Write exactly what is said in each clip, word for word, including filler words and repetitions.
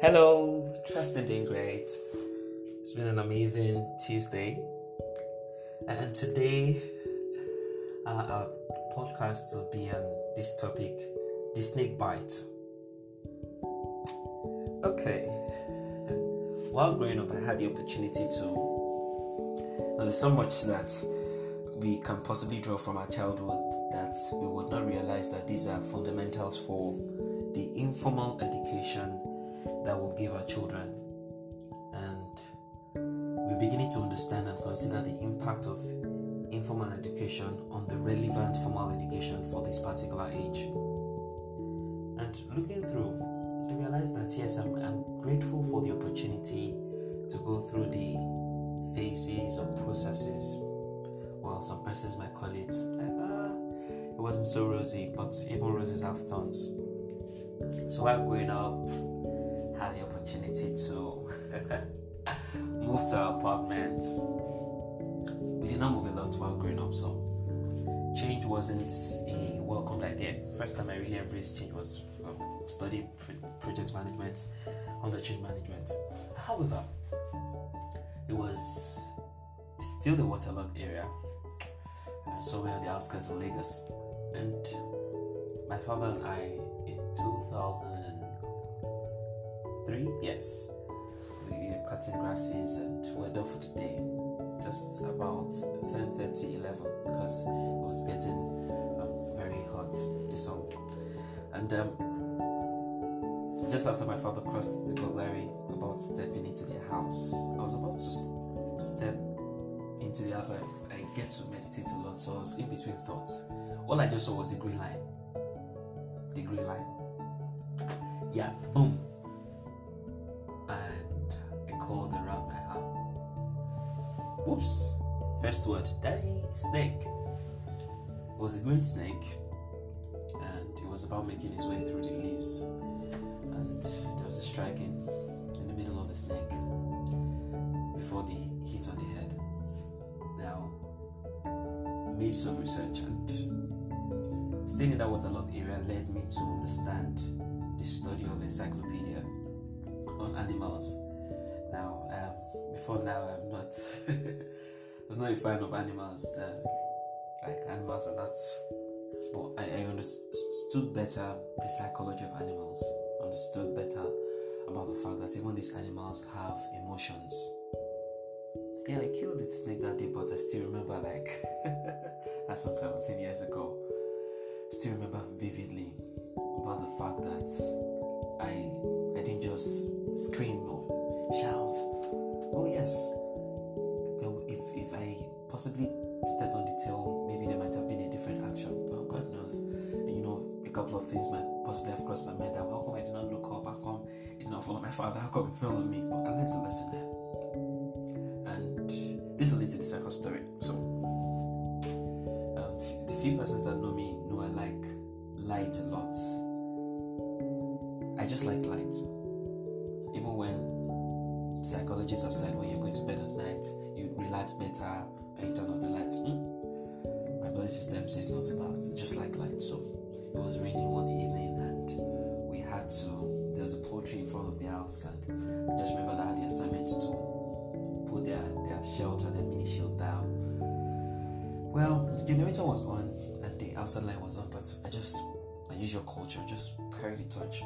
Hello, trust in being great. It's been an amazing Tuesday, and today uh, our podcast will be on this topic, the snake bite. Okay, while growing up, I had the opportunity to. Now, there's so much that we can possibly draw from our childhood that we would not realize that these are fundamentals for the informal education that will give our children, and we're beginning to understand and consider the impact of informal education on the relevant formal education for this particular age. And looking through, I realized that yes, I'm, I'm grateful for the opportunity to go through the phases or processes, while some persons might call it like, ah, it wasn't so rosy, but even roses have thorns. So while growing up, had the opportunity to move to our apartment. We did not move a lot while growing up, so change wasn't a welcomed idea. First time I really embraced change was um, studying project management under change management. However, it was still the waterlogged area, so we're on the outskirts of Lagos. And my father and I, in two thousand. Three yes, we were cutting grasses and we're done for the day, just about ten thirty, eleven, because it was getting um, very hot this summer. And um, just after my father crossed the burglary, about stepping into the house, I was about to step into the house. I, I get to meditate a lot, so I was in between thoughts. All I just saw was the green line. The green line. Yeah, boom. Oops, first word, daddy, snake. It was a green snake, and he was about making his way through the leaves, and there was a striking in the middle of the snake before the hit on the head. Now, made some research, and staying in that waterlogged area led me to understand the study of encyclopedia on animals. Now, um, before now, I'm not. I was not a fan of animals. Uh, like animals are not. But I, I understood better the psychology of animals. Understood better about the fact that even these animals have emotions. Yeah, I killed the snake that day, but I still remember, like, that's some seventeen years ago. Still remember vividly about the fact that I I didn't just scream or shout. Oh yes, if if I possibly stepped on the tail, maybe there might have been a different action. But God knows, and you know, a couple of things might possibly have crossed my mind. How come I did not look up? How come I did not follow my father? How come he fell on me? But I learned a lesson there. And this will lead to the second story. So, um, the few persons that know me know I like light a lot. I just like light, even when. Psychologists have said when you're going to bed at night, you relax better and you turn off the light. Mm. My body system says not about just like light. So it was raining one evening, and we had to. There was a poultry in front of the house, and I just remember that I had the assignment to put their their shelter, their mini shield down. Well, the generator was on and the outside light was on, but I just my usual culture just carried the torch,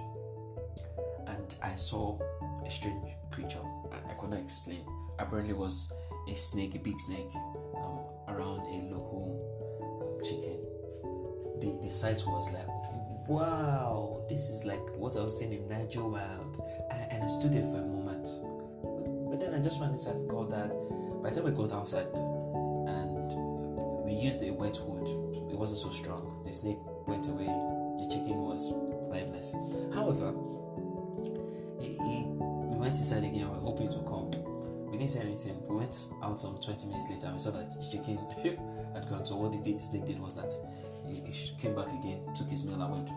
and I saw a strange creature. I could not explain. Apparently, it was a snake, a big snake, um, around a local um, chicken. The the sight was like, wow, this is like what I was seeing in Nigel Wild. I, and I stood there for a moment, but then I just found this out called that. By the time we got outside, and we used a wet wood, it wasn't so strong. The snake went away. The chicken was lifeless. However, we went inside again, we were hoping to come. We didn't say anything. We went out some twenty minutes later and we saw that the chicken had gone. So what the snake did was that he, he came back again, took his meal and went.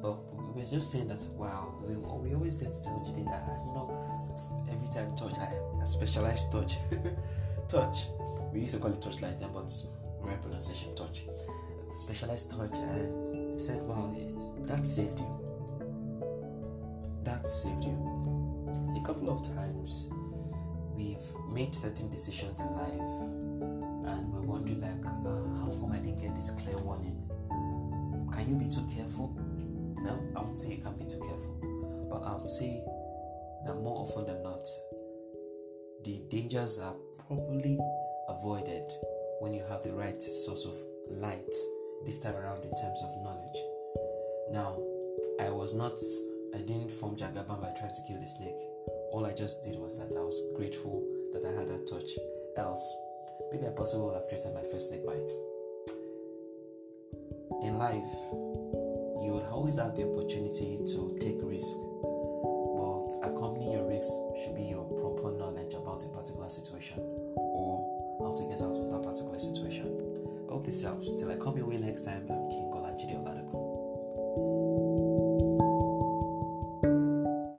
But we were just saying that, wow, we, we always get to tell Jide that, you know, every time touch, I, I specialized touch. Touch. We used to call it touch light then, but right pronunciation, touch. Specialized touch, and said, wow, it, that saved you. That saved you. couple of times we've made certain decisions in life and we're wondering like, uh, how come I didn't get this clear warning? Can you be too careful? No, I won't say you can't be too careful, but I would say that more often than not, the dangers are probably avoided when you have the right source of light this time around in terms of knowledge. Now, I was not, I didn't form Jagabamba by trying to kill the snake. All I just did was that I was grateful that I had that touch. Else, maybe I possibly would have treated my first snake bite. In life, you would always have the opportunity to take risk, but accompanying your risk should be your proper knowledge about a particular situation or how to get out of that particular situation. I hope this helps. Till I come your way next time, I'm